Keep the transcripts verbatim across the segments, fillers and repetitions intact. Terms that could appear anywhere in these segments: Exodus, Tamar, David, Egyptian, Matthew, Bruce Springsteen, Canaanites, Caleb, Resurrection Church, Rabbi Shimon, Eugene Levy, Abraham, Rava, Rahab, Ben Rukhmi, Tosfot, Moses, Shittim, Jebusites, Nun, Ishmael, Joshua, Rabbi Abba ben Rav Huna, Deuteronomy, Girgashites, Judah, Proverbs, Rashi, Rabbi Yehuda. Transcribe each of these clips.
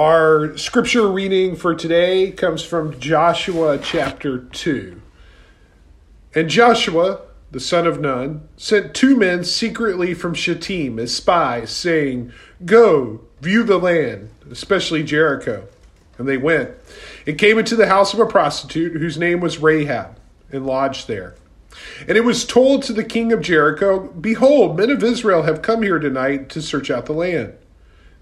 Our scripture reading for today comes from Joshua chapter two. And Joshua, the son of Nun, sent two men secretly from Shittim as spies, saying, "Go, view the land, especially Jericho." And they went and came into the house of a prostitute whose name was Rahab, and lodged there. And it was told to the king of Jericho, "Behold, men of Israel have come here tonight to search out the land."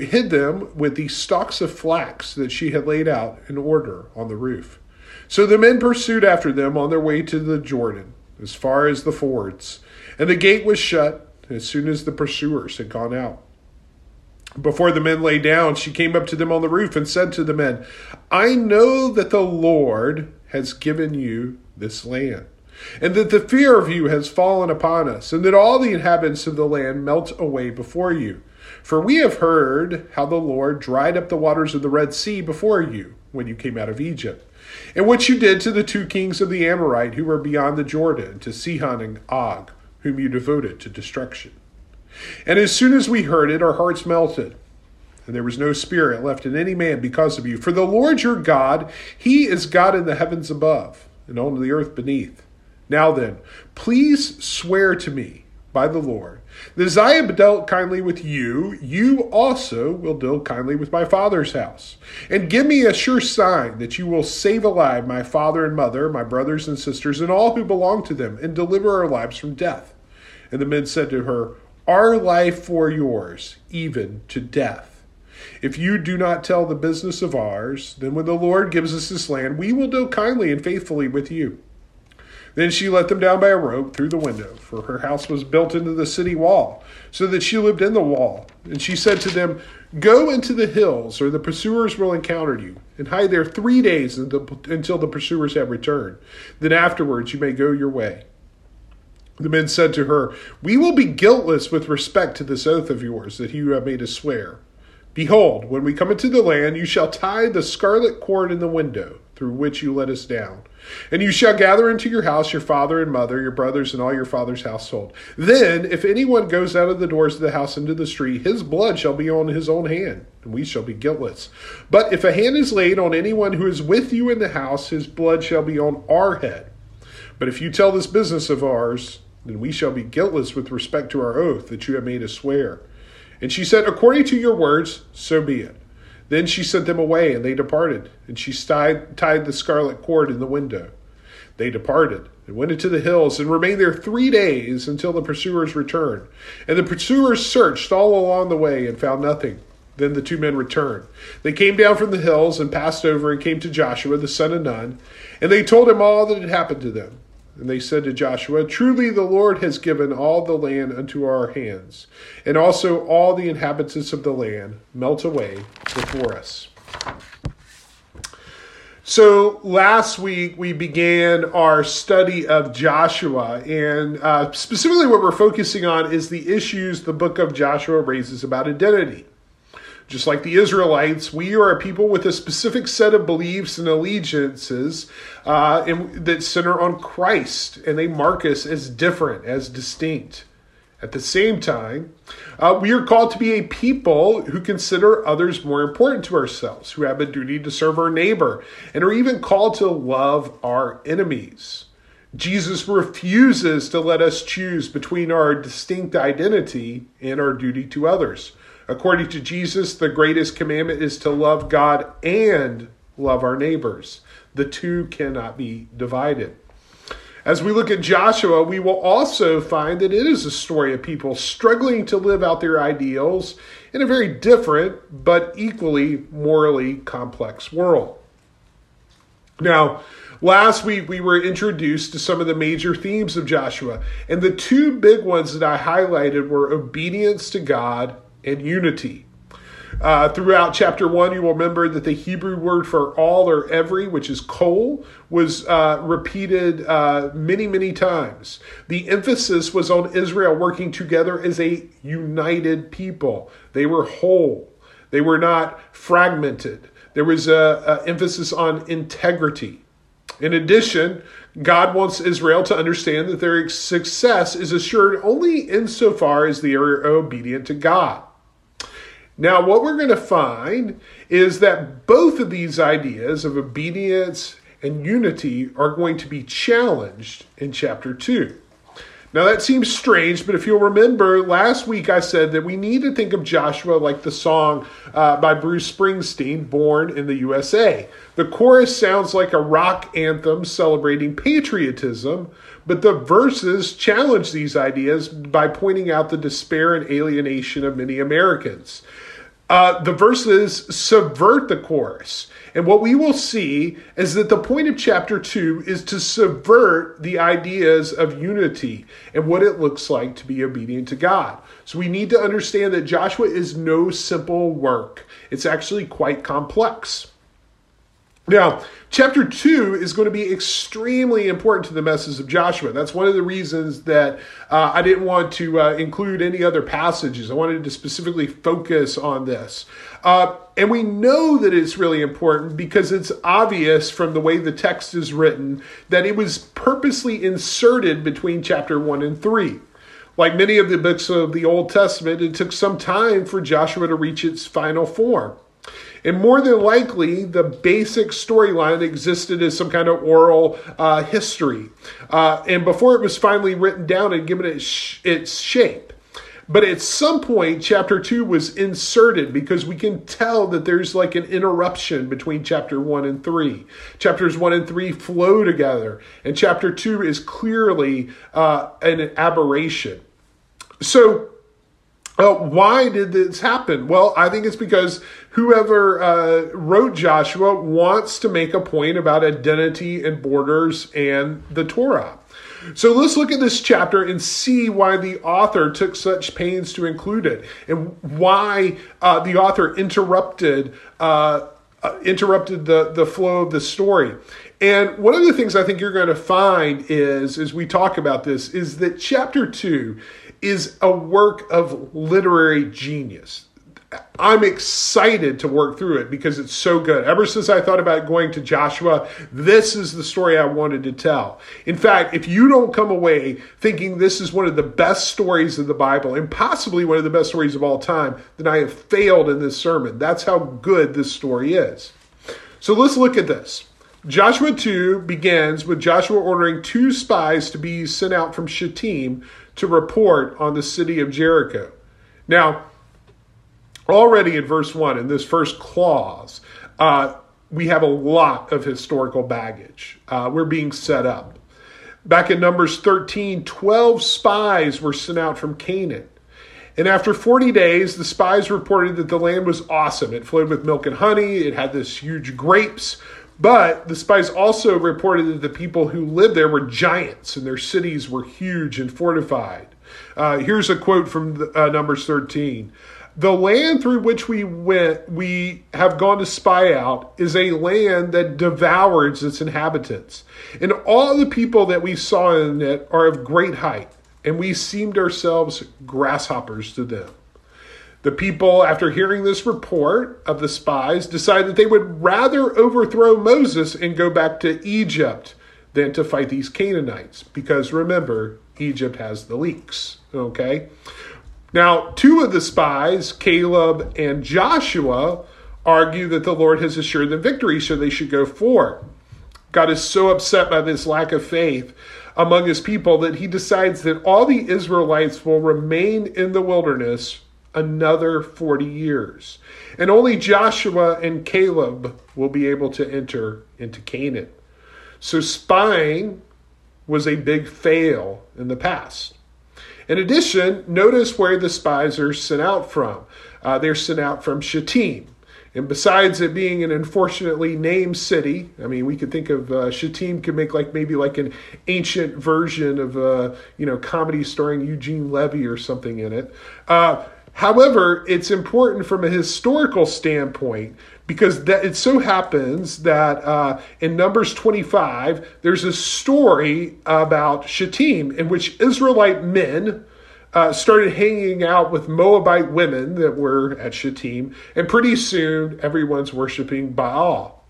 hid them with the stalks of flax that she had laid out in order on the roof. So the men pursued after them on their way to the Jordan, as far as the fords. And the gate was shut as soon as the pursuers had gone out. Before the men lay down, she came up to them on the roof and said to the men, "I know that the Lord has given you this land, and that the fear of you has fallen upon us, and that all the inhabitants of the land melt away before you. For we have heard how the Lord dried up the waters of the Red Sea before you when you came out of Egypt, and what you did to the two kings of the Amorite who were beyond the Jordan, to Sihon and Og, whom you devoted to destruction. And as soon as we heard it, our hearts melted, and there was no spirit left in any man because of you. For the Lord your God, he is God in the heavens above and on the earth beneath. Now then, please swear to me by the Lord that as I have dealt kindly with you, you also will deal kindly with my father's house. And give me a sure sign that you will save alive my father and mother, my brothers and sisters, and all who belong to them, and deliver our lives from death." And the men said to her, "Our life for yours, even to death. If you do not tell the business of ours, then when the Lord gives us this land, we will deal kindly and faithfully with you." Then she let them down by a rope through the window, for her house was built into the city wall, so that she lived in the wall. And she said to them, "Go into the hills, or the pursuers will encounter you, and hide there three days until the pursuers have returned. Then afterwards you may go your way." The men said to her, "We will be guiltless with respect to this oath of yours that you have made us swear. Behold, when we come into the land, you shall tie the scarlet cord in the window through which you let us down. And you shall gather into your house your father and mother, your brothers, and all your father's household. Then, if anyone goes out of the doors of the house into the street, his blood shall be on his own hand, and we shall be guiltless. But if a hand is laid on anyone who is with you in the house, his blood shall be on our head. But if you tell this business of ours, then we shall be guiltless with respect to our oath that you have made us swear." And she said, "According to your words, so be it." Then she sent them away, and they departed, and she tied the scarlet cord in the window. They departed and went into the hills and remained there three days until the pursuers returned. And the pursuers searched all along the way and found nothing. Then the two men returned. They came down from the hills and passed over and came to Joshua, the son of Nun, and they told him all that had happened to them. And they said to Joshua, "Truly the Lord has given all the land unto our hands, and also all the inhabitants of the land melt away before us." So last week we began our study of Joshua, and uh, specifically what we're focusing on is the issues the book of Joshua raises about identity. Just like the Israelites, we are a people with a specific set of beliefs and allegiances uh, in, that center on Christ, and they mark us as different, as distinct. At the same time, uh, we are called to be a people who consider others more important to ourselves, who have a duty to serve our neighbor, and are even called to love our enemies. Jesus refuses to let us choose between our distinct identity and our duty to others. According to Jesus, the greatest commandment is to love God and love our neighbors. The two cannot be divided. As we look at Joshua, we will also find that it is a story of people struggling to live out their ideals in a very different but equally morally complex world. Now, last week we were introduced to some of the major themes of Joshua, and the two big ones that I highlighted were obedience to God and unity. Uh, throughout chapter one, you will remember that the Hebrew word for all or every, which is kol, was uh, repeated uh, many, many times. The emphasis was on Israel working together as a united people. They were whole. They were not fragmented. There was an emphasis on integrity. In addition, God wants Israel to understand that their success is assured only insofar as they are obedient to God. Now, what we're going to find is that both of these ideas of obedience and unity are going to be challenged in chapter two. Now, that seems strange, but if you'll remember, last week I said that we need to think of Joshua like the song uh, by Bruce Springsteen, Born in the U S A. The chorus sounds like a rock anthem celebrating patriotism, but the verses challenge these ideas by pointing out the despair and alienation of many Americans. Uh, the verses subvert the chorus. And what we will see is that the point of chapter two is to subvert the ideas of unity and what it looks like to be obedient to God. So we need to understand that Joshua is no simple work. It's actually quite complex. Now, chapter two is going to be extremely important to the message of Joshua. That's one of the reasons that uh, I didn't want to uh, include any other passages. I wanted to specifically focus on this. Uh, and we know that it's really important because it's obvious from the way the text is written that it was purposely inserted between chapter one and three. Like many of the books of the Old Testament, it took some time for Joshua to reach its final form. And more than likely, the basic storyline existed as some kind of oral uh, history. Uh, and before it was finally written down and given its, sh- its shape. But at some point, chapter two was inserted because we can tell that there's like an interruption between chapter one and three. Chapters one and three flow together. And chapter two is clearly uh, an aberration. So, Uh, why did this happen? Well, I think it's because whoever uh, wrote Joshua wants to make a point about identity and borders and the Torah. So let's look at this chapter and see why the author took such pains to include it and why uh, the author interrupted uh, uh, interrupted the, the flow of the story. And one of the things I think you're going to find is, as we talk about this, is that chapter two is a work of literary genius. I'm excited to work through it because it's so good. Ever since I thought about going to Joshua, this is the story I wanted to tell. In fact, if you don't come away thinking this is one of the best stories of the Bible and possibly one of the best stories of all time, then I have failed in this sermon. That's how good this story is. So let's look at this. Joshua two begins with Joshua ordering two spies to be sent out from Shittim to report on the city of Jericho. Now, already in verse one, in this first clause, uh, we have a lot of historical baggage. Uh, we're being set up. Back in Numbers thirteen, twelve spies were sent out from Canaan. And after forty days, the spies reported that the land was awesome. It flowed with milk and honey. It had this huge grapes. But the spies also reported that the people who lived there were giants and their cities were huge and fortified. Uh, here's a quote from the, uh, Numbers thirteen. The land through which we went, we have gone to spy out is a land that devours its inhabitants. And all the people that we saw in it are of great height, and we seemed ourselves grasshoppers to them. The people, after hearing this report of the spies, decided that they would rather overthrow Moses and go back to Egypt than to fight these Canaanites. Because remember, Egypt has the leeks, okay? Now, two of the spies, Caleb and Joshua, argue that the Lord has assured them victory, so they should go forth. God is so upset by this lack of faith among his people that he decides that all the Israelites will remain in the wilderness another forty years. And only Joshua and Caleb will be able to enter into Canaan. So spying was a big fail in the past. In addition, notice where the spies are sent out from. Uh, they're sent out from Shittim. And besides it being an unfortunately named city, I mean, we could think of uh, Shittim could make like maybe like an ancient version of a, you know, comedy starring Eugene Levy or something in it. Uh, However, it's important from a historical standpoint because that it so happens that uh, in Numbers twenty-five, there's a story about Shittim in which Israelite men uh, started hanging out with Moabite women that were at Shittim, and pretty soon everyone's worshiping Baal.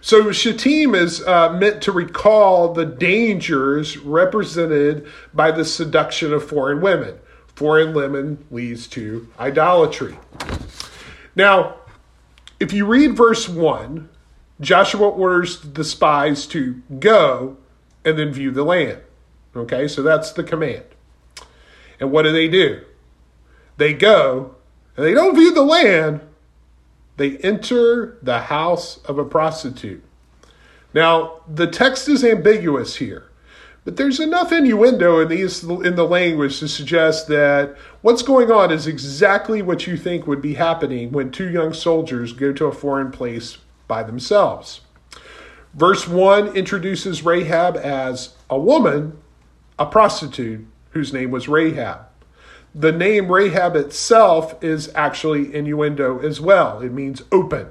So Shittim is uh, meant to recall the dangers represented by the seduction of foreign women. Foreign women leads to idolatry. Now, if you read verse one, Joshua orders the spies to go and then view the land. Okay, so that's the command. And what do they do? They go, and they don't view the land. They enter the house of a prostitute. Now, the text is ambiguous here, but there's enough innuendo in these in the language to suggest that what's going on is exactly what you think would be happening when two young soldiers go to a foreign place by themselves. Verse one introduces Rahab as a woman, a prostitute, whose name was Rahab. The name Rahab itself is actually innuendo as well. It means open.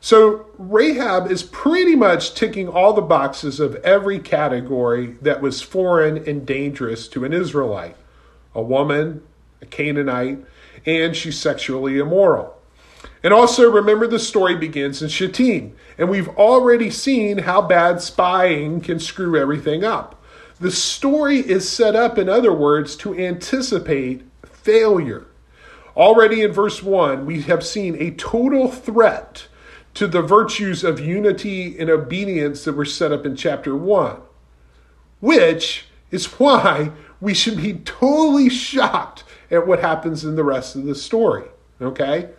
So Rahab is pretty much ticking all the boxes of every category that was foreign and dangerous to an Israelite. A woman, a Canaanite, and she's sexually immoral. And also remember the story begins in Shittim, and we've already seen how bad spying can screw everything up. The story is set up, in other words, to anticipate failure. Already in verse one, we have seen a total threat to the virtues of unity and obedience that were set up in chapter one, which is why we should be totally shocked at what happens in the rest of the story, okay?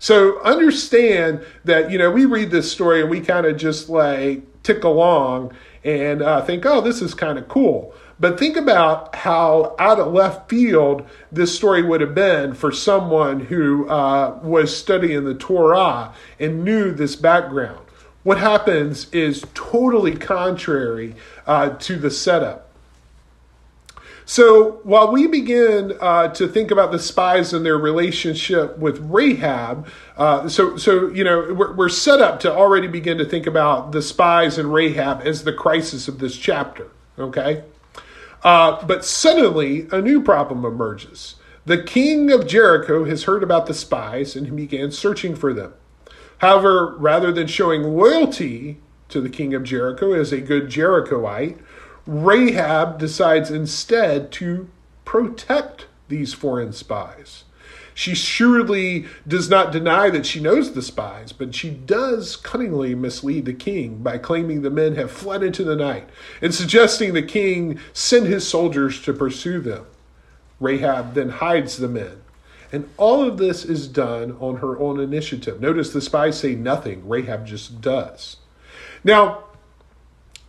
So understand that, you know, we read this story and we kind of just like tick along and uh, think, oh, this is kind of cool. But think about how out of left field this story would have been for someone who uh, was studying the Torah and knew this background. What happens is totally contrary uh, to the setup. So while we begin uh, to think about the spies and their relationship with Rahab, uh, so, so you know, we're, we're set up to already begin to think about the spies and Rahab as the crisis of this chapter, okay? Uh, but suddenly, a new problem emerges. The king of Jericho has heard about the spies and he began searching for them. However, rather than showing loyalty to the king of Jericho as a good Jerichoite, Rahab decides instead to protect these foreign spies. She surely does not deny that she knows the spies, but she does cunningly mislead the king by claiming the men have fled into the night and suggesting the king send his soldiers to pursue them. Rahab then hides the men. And all of this is done on her own initiative. Notice the spies say nothing. Rahab just does. Now,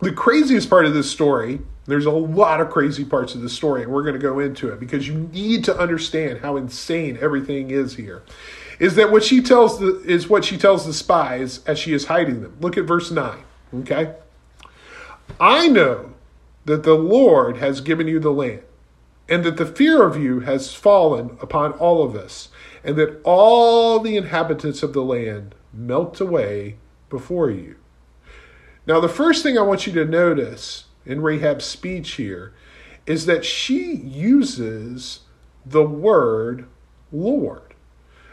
the craziest part of this story, there's a lot of crazy parts of the story, and we're going to go into it because you need to understand how insane everything is here, is that what she tells the, is what she tells the spies as she is hiding them. Look at verse nine, okay? I know that the Lord has given you the land, and that the fear of you has fallen upon all of us, and that all the inhabitants of the land melt away before you. Now, the first thing I want you to notice in Rahab's speech here is that she uses the word Lord.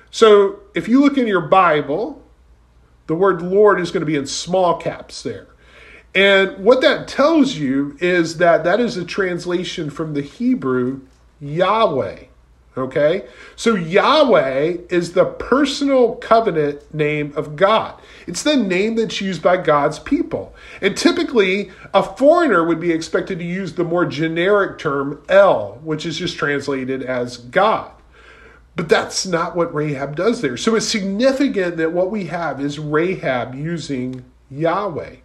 So if you look in your Bible, the word Lord is going to be in small caps there. And what that tells you is that that is a translation from the Hebrew Yahweh. Okay, so Yahweh is the personal covenant name of God. It's the name that's used by God's people. And typically, a foreigner would be expected to use the more generic term El, which is just translated as God. But that's not what Rahab does there. So it's significant that what we have is Rahab using Yahweh.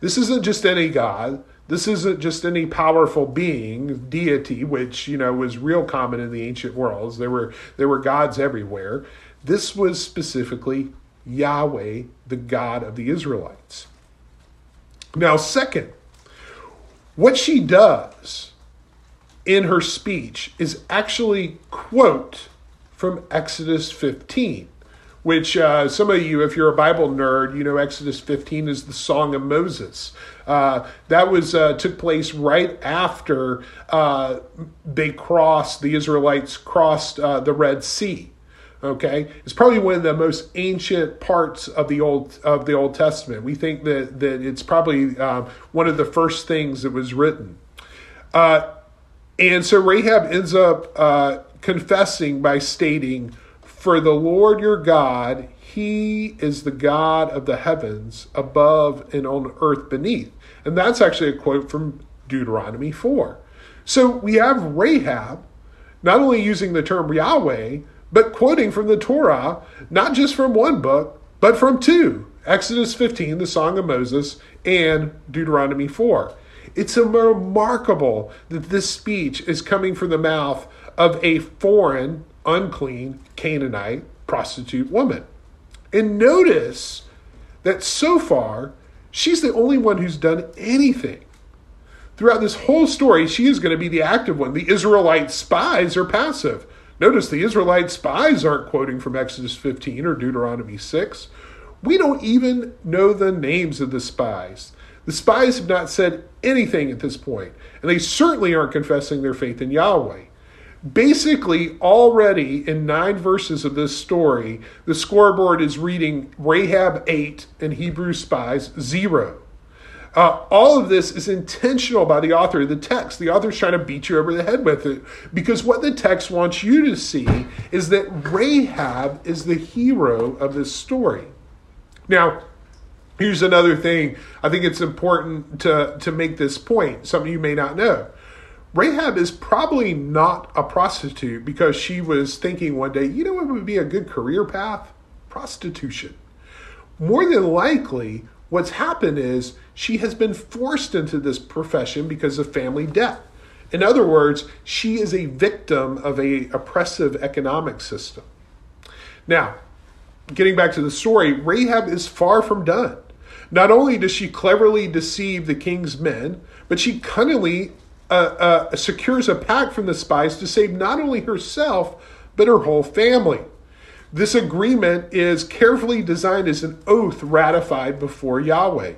This isn't just any God. This isn't just any powerful being, deity, which, you know, was real common in the ancient worlds. There were there were gods everywhere. This was specifically Yahweh, the God of the Israelites. Now, second, what she does in her speech is actually quote from Exodus fifteen, which uh, some of you, if you're a Bible nerd, you know Exodus fifteen is the Song of Moses. Uh, that was uh, took place right after uh, they crossed, the Israelites crossed uh, the Red Sea. Okay, it's probably one of the most ancient parts of the old of the Old Testament. We think that that it's probably uh, one of the first things that was written, uh, and so Rahab ends up uh, confessing by stating, "For the Lord your God, He is the God of the heavens above and on earth beneath," and that's actually a quote from Deuteronomy four. So we have Rahab not only using the term Yahweh, but quoting from the Torah, not just from one book, but from two. Exodus fifteen, the Song of Moses, and Deuteronomy four. It's remarkable that this speech is coming from the mouth of a foreign, unclean, Canaanite prostitute woman. And notice that so far, she's the only one who's done anything. Throughout this whole story, she is going to be the active one. The Israelite spies are passive. Notice the Israelite spies aren't quoting from Exodus fifteen or Deuteronomy six. We don't even know the names of the spies. The spies have not said anything at this point, and they certainly aren't confessing their faith in Yahweh. Basically, already in nine verses of this story, the scoreboard is reading Rahab eight and Hebrew spies zero. Uh, all of this is intentional by the author of the text. The author's trying to beat you over the head with it, because what the text wants you to see is that Rahab is the hero of this story. Now, here's another thing. I think it's important to, to make this point, something you may not know. Rahab is probably not a prostitute because she was thinking one day, you know what would be a good career path? Prostitution. More than likely, what's happened is she has been forced into this profession because of family debt. In other words, she is a victim of an oppressive economic system. Now, getting back to the story, Rahab is far from done. Not only does she cleverly deceive the king's men, but she cunningly uh, uh, secures a pact from the spies to save not only herself, but her whole family. This agreement is carefully designed as an oath ratified before Yahweh.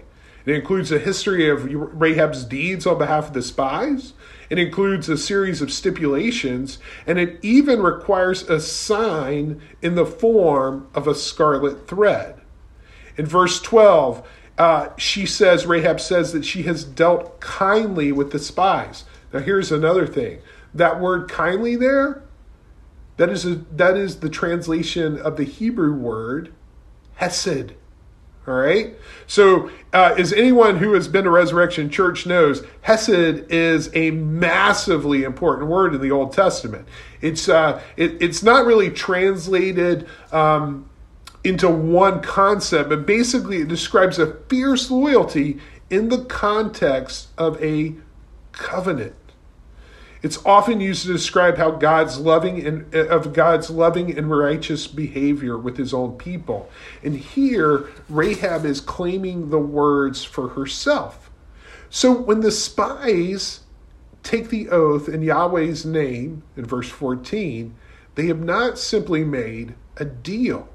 It includes a history of Rahab's deeds on behalf of the spies. It includes a series of stipulations, and it even requires a sign in the form of a scarlet thread. In verse twelve, uh, she says, Rahab says that she has dealt kindly with the spies. Now here's another thing. That word kindly there, That is a, that is the translation of the Hebrew word hesed. All right? So uh, as anyone who has been to Resurrection Church knows, hesed is a massively important word in the Old Testament. It's uh, it, it's not really translated um, into one concept, but basically it describes a fierce loyalty in the context of a covenant. It's often used to describe how God's loving and of God's loving and righteous behavior with his own people. And here, Rahab is claiming the words for herself. So when the spies take the oath in Yahweh's name, in verse fourteen, they have not simply made a deal.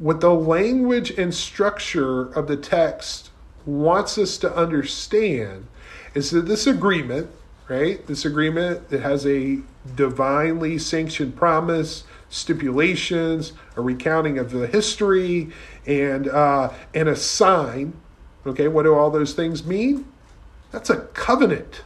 What the language and structure of the text wants us to understand is that this agreement, right? This agreement that has a divinely sanctioned promise, stipulations, a recounting of the history, and uh, and a sign. Okay, what do all those things mean? That's a covenant.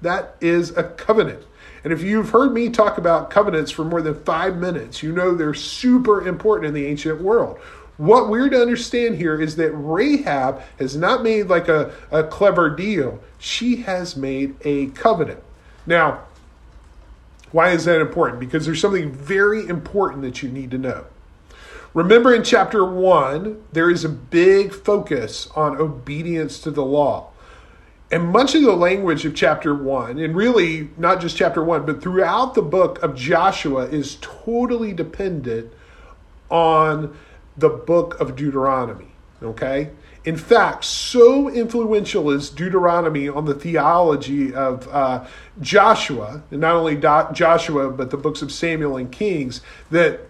That is a covenant. And if you've heard me talk about covenants for more than five minutes, you know they're super important in the ancient world. What we're to understand here is that Rahab has not made like a, a clever deal. She has made a covenant. Now, why is that important? Because there's something very important that you need to know. Remember in chapter one, there is a big focus on obedience to the law. And much of the language of chapter one, and really not just chapter one, but throughout the book of Joshua is totally dependent on the book of Deuteronomy. Okay? In fact, so influential is Deuteronomy on the theology of uh, Joshua, and not only Do- Joshua, but the books of Samuel and Kings, that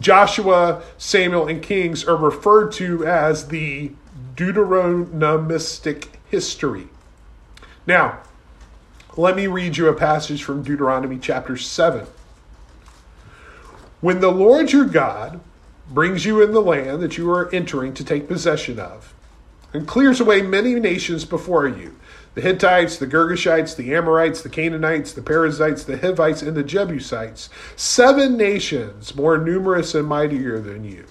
Joshua, Samuel, and Kings are referred to as the Deuteronomistic history. Now, let me read you a passage from Deuteronomy chapter seven. When the Lord your God brings you in the land that you are entering to take possession of, and clears away many nations before you, the Hittites, the Girgashites, the Amorites, the Canaanites, the Perizzites, the Hivites, and the Jebusites, seven nations more numerous and mightier than you.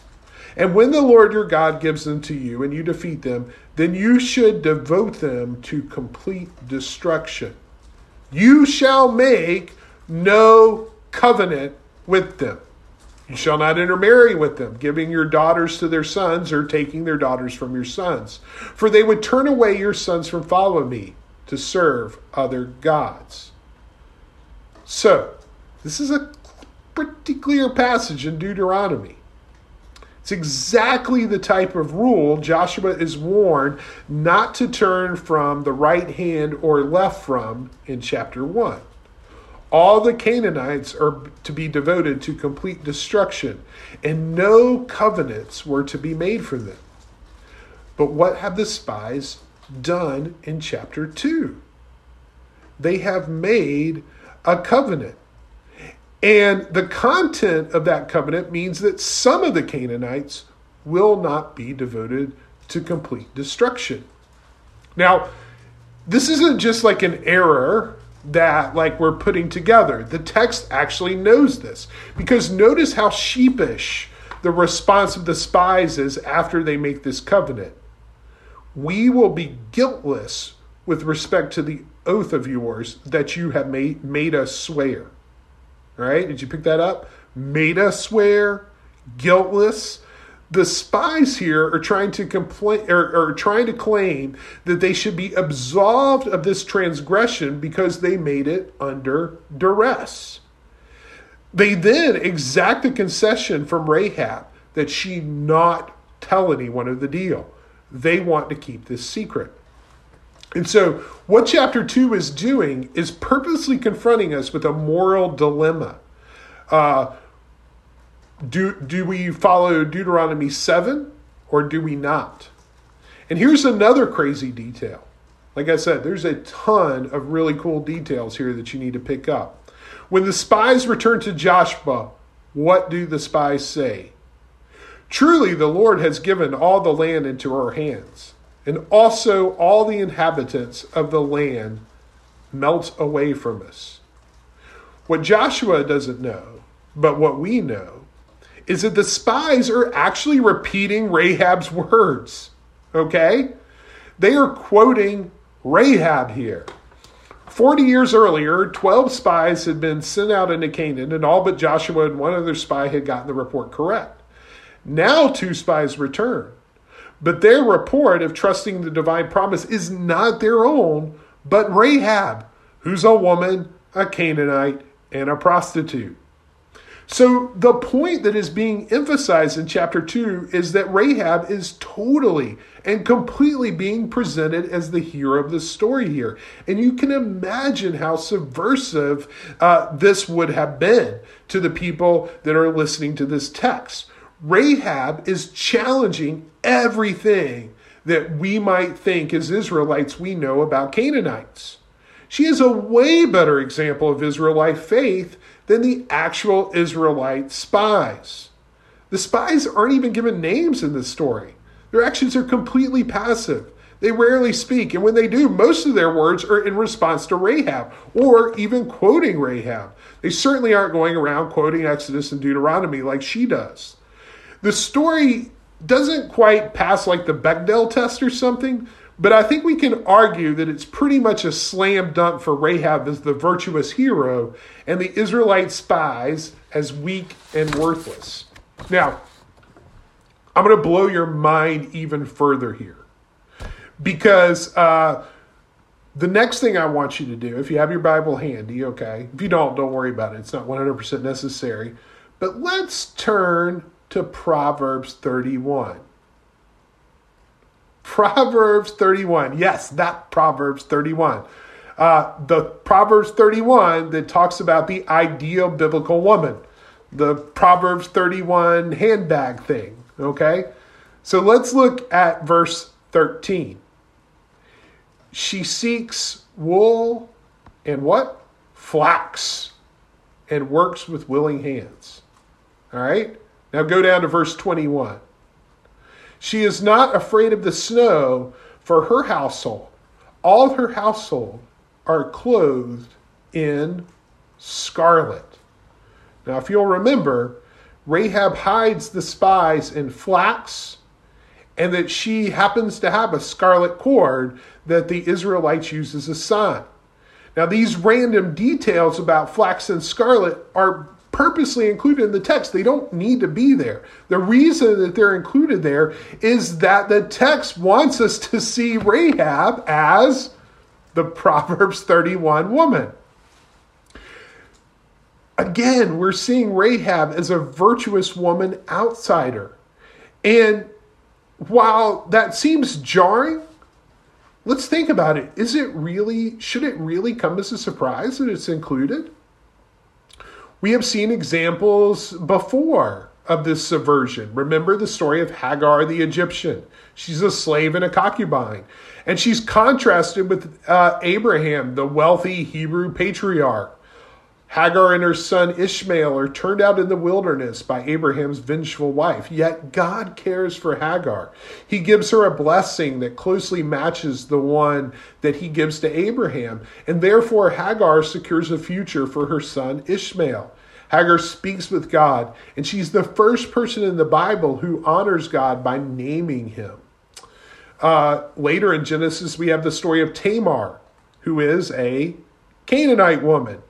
And when the Lord your God gives them to you and you defeat them, then you should devote them to complete destruction. You shall make no covenant with them. You shall not intermarry with them, giving your daughters to their sons or taking their daughters from your sons. For they would turn away your sons from following me to serve other gods. So, this is a pretty clear passage in Deuteronomy. It's exactly the type of rule Joshua is warned not to turn from the right hand or left from in chapter one. All the Canaanites are to be devoted to complete destruction, and no covenants were to be made for them. But what have the spies done in chapter two? They have made a covenant. And the content of that covenant means that some of the Canaanites will not be devoted to complete destruction. Now, this isn't just like an error that like we're putting together. The text actually knows this, because notice how sheepish the response of the spies is after they make this covenant. We will be guiltless with respect to the oath of yours that you have made, made us swear. Right? Did you pick that up? Made us swear, guiltless. The spies here are trying to complain, or, or trying to claim that they should be absolved of this transgression because they made it under duress. They then exact a concession from Rahab that she not tell anyone of the deal. They want to keep this secret. And so what chapter two is doing is purposely confronting us with a moral dilemma. Uh, do, do we follow Deuteronomy seven or do we not? And here's another crazy detail. Like I said, there's a ton of really cool details here that you need to pick up. When the spies return to Joshua, what do the spies say? Truly, the Lord has given all the land into our hands. And also all the inhabitants of the land melt away from us. What Joshua doesn't know, but what we know, is that the spies are actually repeating Rahab's words, okay? They are quoting Rahab here. Forty years earlier, twelve spies had been sent out into Canaan, and all but Joshua and one other spy had gotten the report correct. Now two spies return. But their report of trusting the divine promise is not their own, but Rahab, who's a woman, a Canaanite, and a prostitute. So the point that is being emphasized in chapter two is that Rahab is totally and completely being presented as the hero of the story here. And you can imagine how subversive uh, this would have been to the people that are listening to this text. Rahab is challenging everything that we might think as Israelites we know about Canaanites. She is a way better example of Israelite faith than the actual Israelite spies. The spies aren't even given names in this story. Their actions are completely passive. They rarely speak, and when they do, most of their words are in response to Rahab, or even quoting Rahab. They certainly aren't going around quoting Exodus and Deuteronomy like she does. The story doesn't quite pass like the Bechdel test or something, but I think we can argue that it's pretty much a slam dunk for Rahab as the virtuous hero and the Israelite spies as weak and worthless. Now, I'm going to blow your mind even further here, because uh, the next thing I want you to do, if you have your Bible handy, okay, if you don't, don't worry about it. It's not one hundred percent necessary, but let's turn to Proverbs thirty-one. Proverbs thirty-one. Yes, that Proverbs thirty-one. Uh, the Proverbs thirty-one that talks about the ideal biblical woman. The Proverbs thirty-one handbag thing, okay? So let's look at verse thirteen. She seeks wool and what? Flax, and works with willing hands. All right? Now go down to verse twenty-one. She is not afraid of the snow for her household. All her household are clothed in scarlet. Now, if you'll remember, Rahab hides the spies in flax, and that she happens to have a scarlet cord that the Israelites use as a sign. Now, these random details about flax and scarlet are purposely included in the text. They don't need to be there. The reason that they're included there is that the text wants us to see Rahab as the Proverbs thirty-one woman. Again, we're seeing Rahab as a virtuous woman outsider. And while that seems jarring, let's think about it. Is it really, should it really come as a surprise that it's included? We have seen examples before of this subversion. Remember the story of Hagar the Egyptian. She's a slave and a concubine. And she's contrasted with uh, Abraham, the wealthy Hebrew patriarch. Hagar and her son Ishmael are turned out in the wilderness by Abraham's vengeful wife. Yet God cares for Hagar. He gives her a blessing that closely matches the one that he gives to Abraham. And therefore, Hagar secures a future for her son Ishmael. Hagar speaks with God, and she's the first person in the Bible who honors God by naming him. Uh, later in Genesis, we have the story of Tamar, who is a Canaanite woman,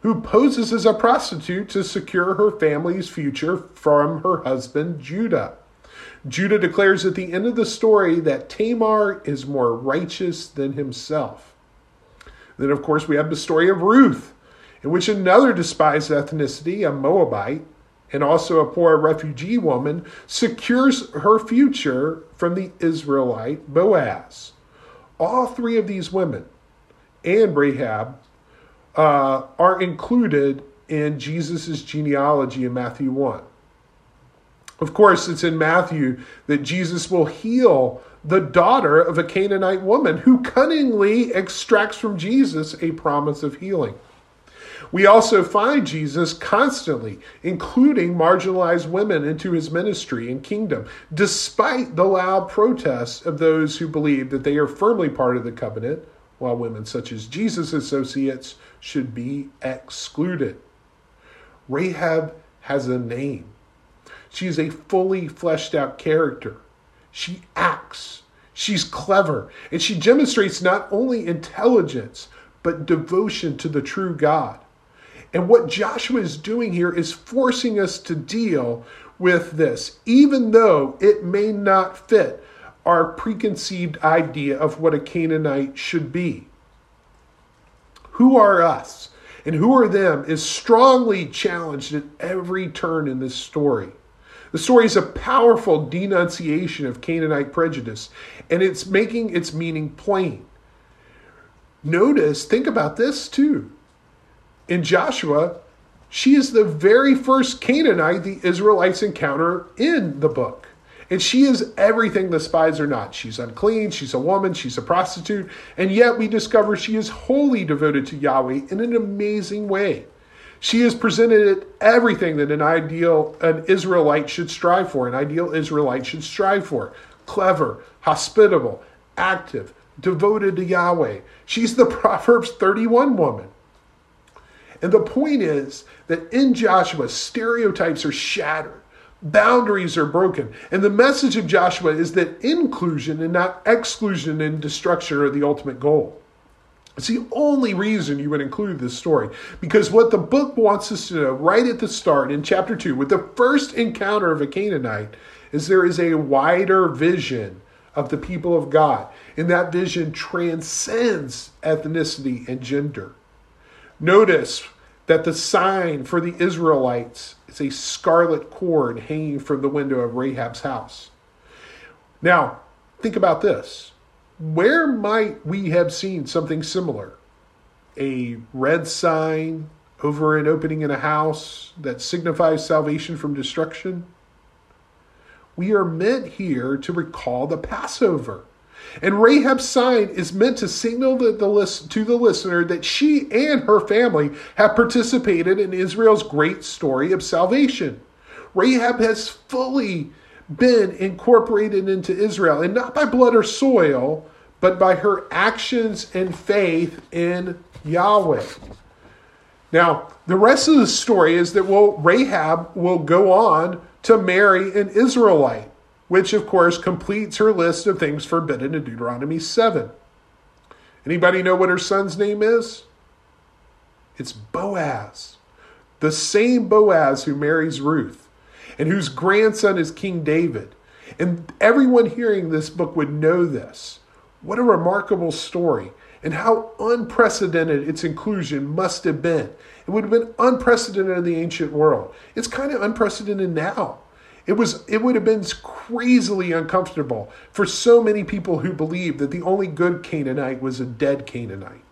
who poses as a prostitute to secure her family's future from her husband, Judah. Judah declares at the end of the story that Tamar is more righteous than himself. Then, of course, we have the story of Ruth, in which another despised ethnicity, a Moabite, and also a poor refugee woman, secures her future from the Israelite Boaz. All three of these women and Rahab Uh, are included in Jesus' genealogy in Matthew one. Of course, it's in Matthew that Jesus will heal the daughter of a Canaanite woman who cunningly extracts from Jesus a promise of healing. We also find Jesus constantly including marginalized women into his ministry and kingdom, despite the loud protests of those who believe that they are firmly part of the covenant, while women such as Jesus' associates should be excluded. Rahab has a name. She is a fully fleshed out character. She acts. She's clever. And she demonstrates not only intelligence, but devotion to the true God. And what Joshua is doing here is forcing us to deal with this, even though it may not fit our preconceived idea of what a Canaanite should be. Who are us and who are them is strongly challenged at every turn in this story. The story is a powerful denunciation of Canaanite prejudice, and it's making its meaning plain. Notice, think about this too. In Joshua, she is the very first Canaanite the Israelites encounter in the book. And she is everything the spies are not. She's unclean, she's a woman, she's a prostitute, and yet we discover she is wholly devoted to Yahweh in an amazing way. She is presented at everything that an ideal, an Israelite should strive for, an ideal Israelite should strive for. Clever, hospitable, active, devoted to Yahweh. She's the Proverbs thirty-one woman. And the point is that in Joshua, stereotypes are shattered. Boundaries are broken. And the message of Joshua is that inclusion and not exclusion and destruction are the ultimate goal. It's the only reason you would include this story, because what the book wants us to know right at the start in chapter two, with the first encounter of a Canaanite, is there is a wider vision of the people of God. And that vision transcends ethnicity and gender. Notice that the sign for the Israelites is a scarlet cord hanging from the window of Rahab's house. Now, Think about this. Where might we have seen something similar? A red sign over an opening in a house that signifies salvation from destruction? We are meant here to recall the Passover. And Rahab's sign is meant to signal the, the list, to the listener that she and her family have participated in Israel's great story of salvation. Rahab has fully been incorporated into Israel, and not by blood or soil, but by her actions and faith in Yahweh. Now, the rest of the story is that well, Rahab will go on to marry an Israelite, which, of course, completes her list of things forbidden in Deuteronomy seven. Anybody know what her son's name is? It's Boaz, the same Boaz who marries Ruth, and whose grandson is King David. And everyone hearing this book would know this. What a remarkable story, and how unprecedented its inclusion must have been. It would have been unprecedented in the ancient world. It's kind of unprecedented now. It was. It would have been crazily uncomfortable for so many people who believed that the only good Canaanite was a dead Canaanite.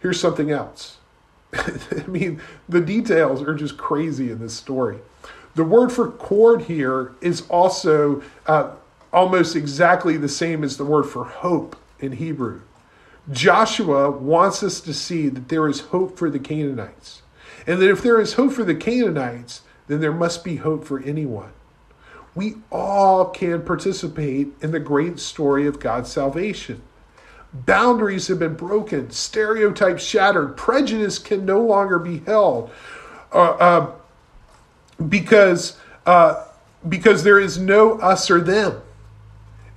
Here's something else. I mean, the details are just crazy in this story. The word for cord here is also uh, almost exactly the same as the word for hope in Hebrew. Joshua wants us to see that there is hope for the Canaanites. And that if there is hope for the Canaanites, then there must be hope for anyone. We all can participate in the great story of God's salvation. Boundaries have been broken, stereotypes shattered, prejudice can no longer be held uh, uh, because, uh, because there is no us or them.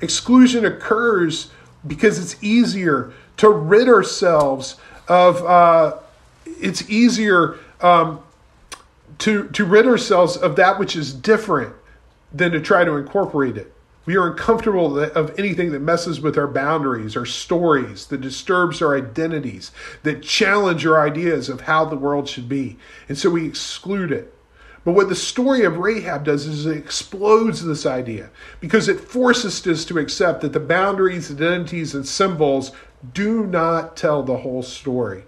Exclusion occurs because it's easier to rid ourselves of, uh, it's easier um, to, to rid ourselves of that which is different than to try to incorporate it. We are uncomfortable of anything that messes with our boundaries, our stories, that disturbs our identities, that challenge our ideas of how the world should be. And so we exclude it. But what the story of Rahab does is it explodes this idea, because it forces us to accept that the boundaries, identities, and symbols do not tell the whole story.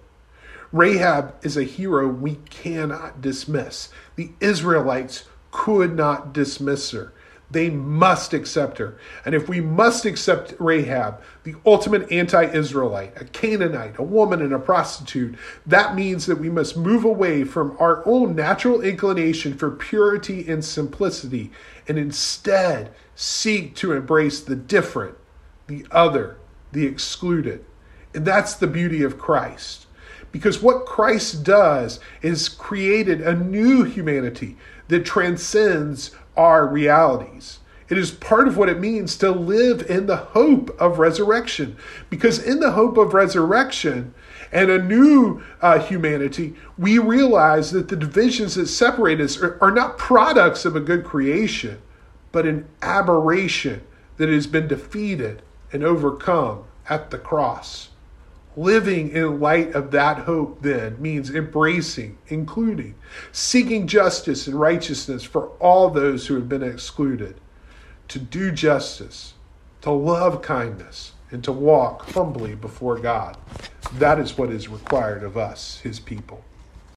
Rahab is a hero we cannot dismiss. The Israelites could not dismiss her. They must accept her. And if we must accept Rahab, the ultimate anti-Israelite, a Canaanite, a woman, and a prostitute, that means that we must move away from our own natural inclination for purity and simplicity, and instead seek to embrace the different, the other, the excluded. And that's the beauty of Christ. Because what Christ does is created a new humanity that transcends our realities. It is part of what it means to live in the hope of resurrection, because in the hope of resurrection and a new uh, humanity, we realize that the divisions that separate us are, are not products of a good creation, but an aberration that has been defeated and overcome at the cross. Living in light of that hope, then, means embracing, including, seeking justice and righteousness for all those who have been excluded, to do justice, to love kindness, and to walk humbly before God. That is what is required of us, His people.